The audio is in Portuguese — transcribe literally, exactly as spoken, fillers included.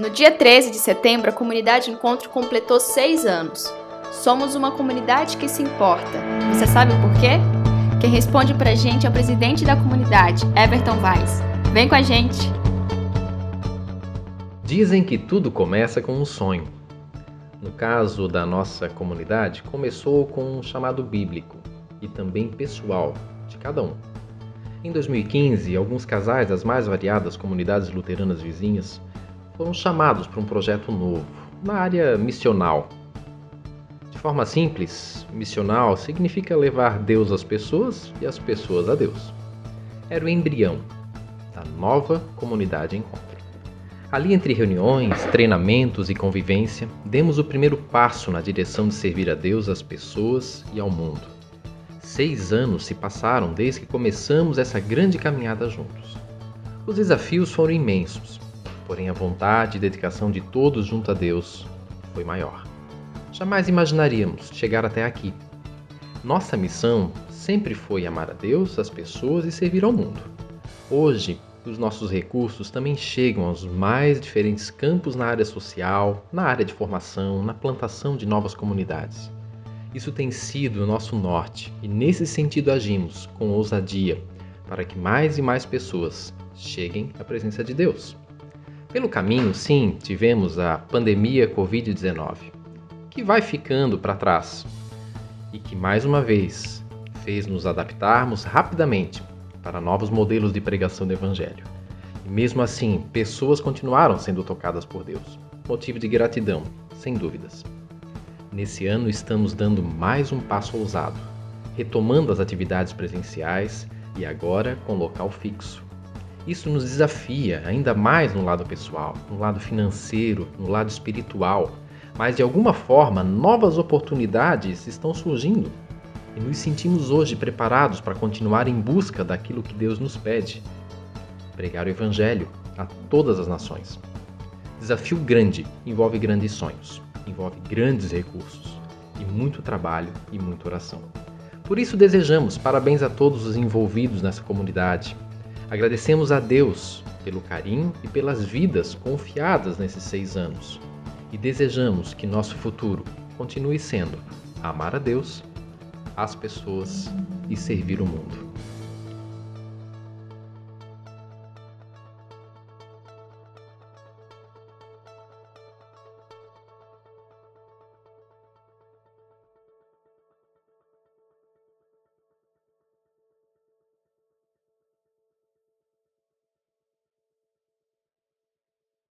No dia treze de setembro, a Comunidade Encontro completou seis anos. Somos uma comunidade que se importa. Você sabe o porquê? Quem responde pra gente é o presidente da comunidade, Everton Weiss. Vem com a gente! Dizem que tudo começa com um sonho. No caso da nossa comunidade, começou com um chamado bíblico e também pessoal de cada um. Em dois mil e quinze, alguns casais das mais variadas comunidades luteranas vizinhas foram chamados para um projeto novo, na área missional. De forma simples, missional significa levar Deus às pessoas e as pessoas a Deus. Era o embrião da nova Comunidade Encontro. Ali, entre reuniões, treinamentos e convivência, demos o primeiro passo na direção de servir a Deus, às pessoas e ao mundo. Seis anos se passaram desde que começamos essa grande caminhada juntos. Os desafios foram imensos. Porém, a vontade e dedicação de todos junto a Deus foi maior. Jamais imaginaríamos chegar até aqui. Nossa missão sempre foi amar a Deus, as pessoas e servir ao mundo. Hoje, os nossos recursos também chegam aos mais diferentes campos na área social, na área de formação, na plantação de novas comunidades. Isso tem sido o nosso norte e nesse sentido agimos com ousadia para que mais e mais pessoas cheguem à presença de Deus. Pelo caminho, sim, tivemos a pandemia covid dezenove, que vai ficando para trás e que, mais uma vez, fez nos adaptarmos rapidamente para novos modelos de pregação do Evangelho. E mesmo assim, pessoas continuaram sendo tocadas por Deus. Motivo de gratidão, sem dúvidas. Nesse ano, estamos dando mais um passo ousado, retomando as atividades presenciais e agora com local fixo. Isso nos desafia ainda mais no lado pessoal, no lado financeiro, no lado espiritual, mas de alguma forma novas oportunidades estão surgindo e nos sentimos hoje preparados para continuar em busca daquilo que Deus nos pede, pregar o Evangelho a todas as nações. Desafio grande envolve grandes sonhos, envolve grandes recursos e muito trabalho e muita oração. Por isso desejamos parabéns a todos os envolvidos nessa comunidade. Agradecemos a Deus pelo carinho e pelas vidas confiadas nesses seis anos e desejamos que nosso futuro continue sendo amar a Deus, as pessoas e servir o mundo.